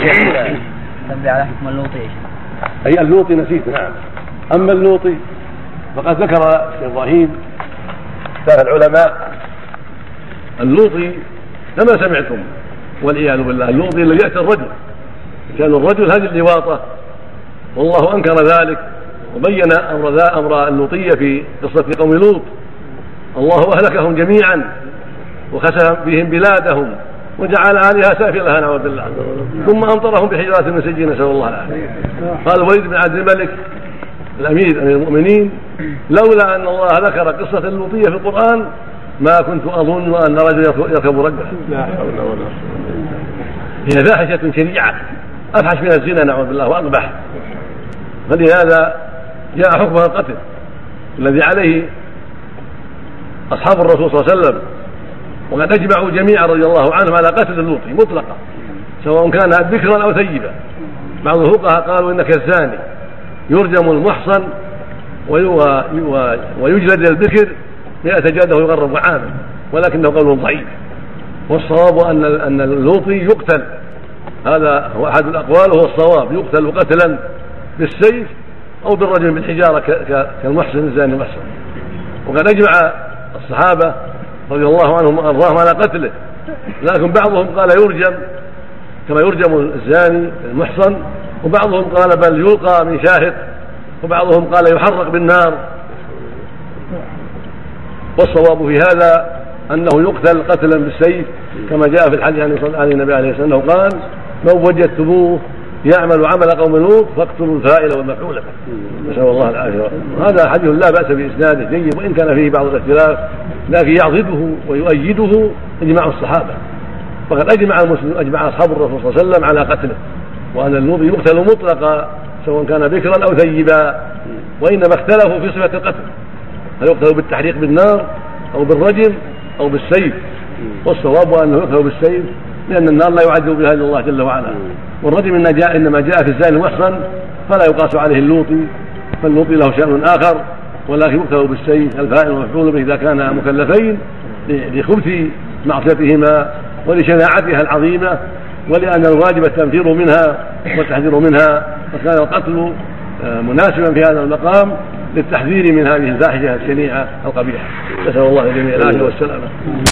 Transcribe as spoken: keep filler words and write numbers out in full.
تنبيه على حكم اللوطي ايش؟ اي اللوطي نسيت. نعم. اما اللوطي فقد ذكر ابراهيم سائر العلماء اللوطي كما سمعتم والعياذ بالله. اللوطي الذي ياتي الرجل كان الرجل هذه اللواطه، والله انكر ذلك وبين امر ذا امر اللوطيه في قصه قوم لوط. الله اهلكهم جميعا وخسف بهم بلادهم وجعل عليها سافلها نعوذ بالله، ثم امطرهم بحجرات من سجين نسال الله العافيه. قال الوليد بن عبد الملك الامير امير المؤمنين: لولا ان الله ذكر قصه اللوطيه في القران ما كنت اظن ان رجلا يركب رجلا. هي فاحشه شنيعه افحش من الزنا نعوذ بالله واقبح، فلهذا جاء حكمها القتل الذي عليه اصحاب الرسول صلى الله عليه وسلم، وقد اجمعوا جميعا رضي الله عنهم على قتل اللوطي مطلقا سواء كان ذكرا او ثيبا. بعض الفقهاء قالوا انك الزاني يرجم المحصن ويجلد البكر مئة جلده ويغرب عاما، ولكنه قول ضعيف، والصواب ان ان اللوطي يقتل، هذا هو احد الاقوال وهو الصواب، يقتل قتلا بالسيف او بالرجم بالحجاره كالمحصن الزاني المحصن. وقد اجمع الصحابه رضي الله عنهم وارضاهم على قتله، لكن بعضهم قال يرجم كما يرجم الزاني المحصن، وبعضهم قال بل يلقى من شاهق، وبعضهم قال يحرق بالنار. والصواب في هذا انه يقتل قتلا بالسيف كما جاء في الحديث عن النبي عليه الصلاه والسلام قال: لو وجدتموه يعمل عمل قوم لوط فاقتلوا الفاعل والمفعول به، نسأل الله العافية. هذا حديث لا بأس بإسناده جيد، وإن كان فيه بعض الاختلاف، لكن يعضده ويؤيده إجماع الصحابة. فقد أجمع المسلمون أجمع أصحاب الرسول صلى الله عليه وسلم على قتله، وأن اللوط يقتل مطلقا سواء كان بكرا أو ثيبا، وإنما اختلفوا في صفة القتل، هل يقتل بالتحريق بالنار أو بالرجم أو بالسيف؟ والصواب أنه يقتل بالسيف، لأن النار لا يعذب بها إلا الله جل وعلا، والرجم إنما جاء في الزاني المحصن فلا يقاس عليه اللوطي، فاللوطي له شأن آخر، ولكن يقتل بالسيف الفاعل والمفعول به إذا كانا مكلفين لخبث معصيتهما ولشناعتها العظيمة، ولأن الواجب التنفير منها والتحذير منها، وكان القتل مناسبا في هذا المقام للتحذير من هذه الفاحشة الشنيعة القبيحة. نسأل الله الجميع العافية والسلامة.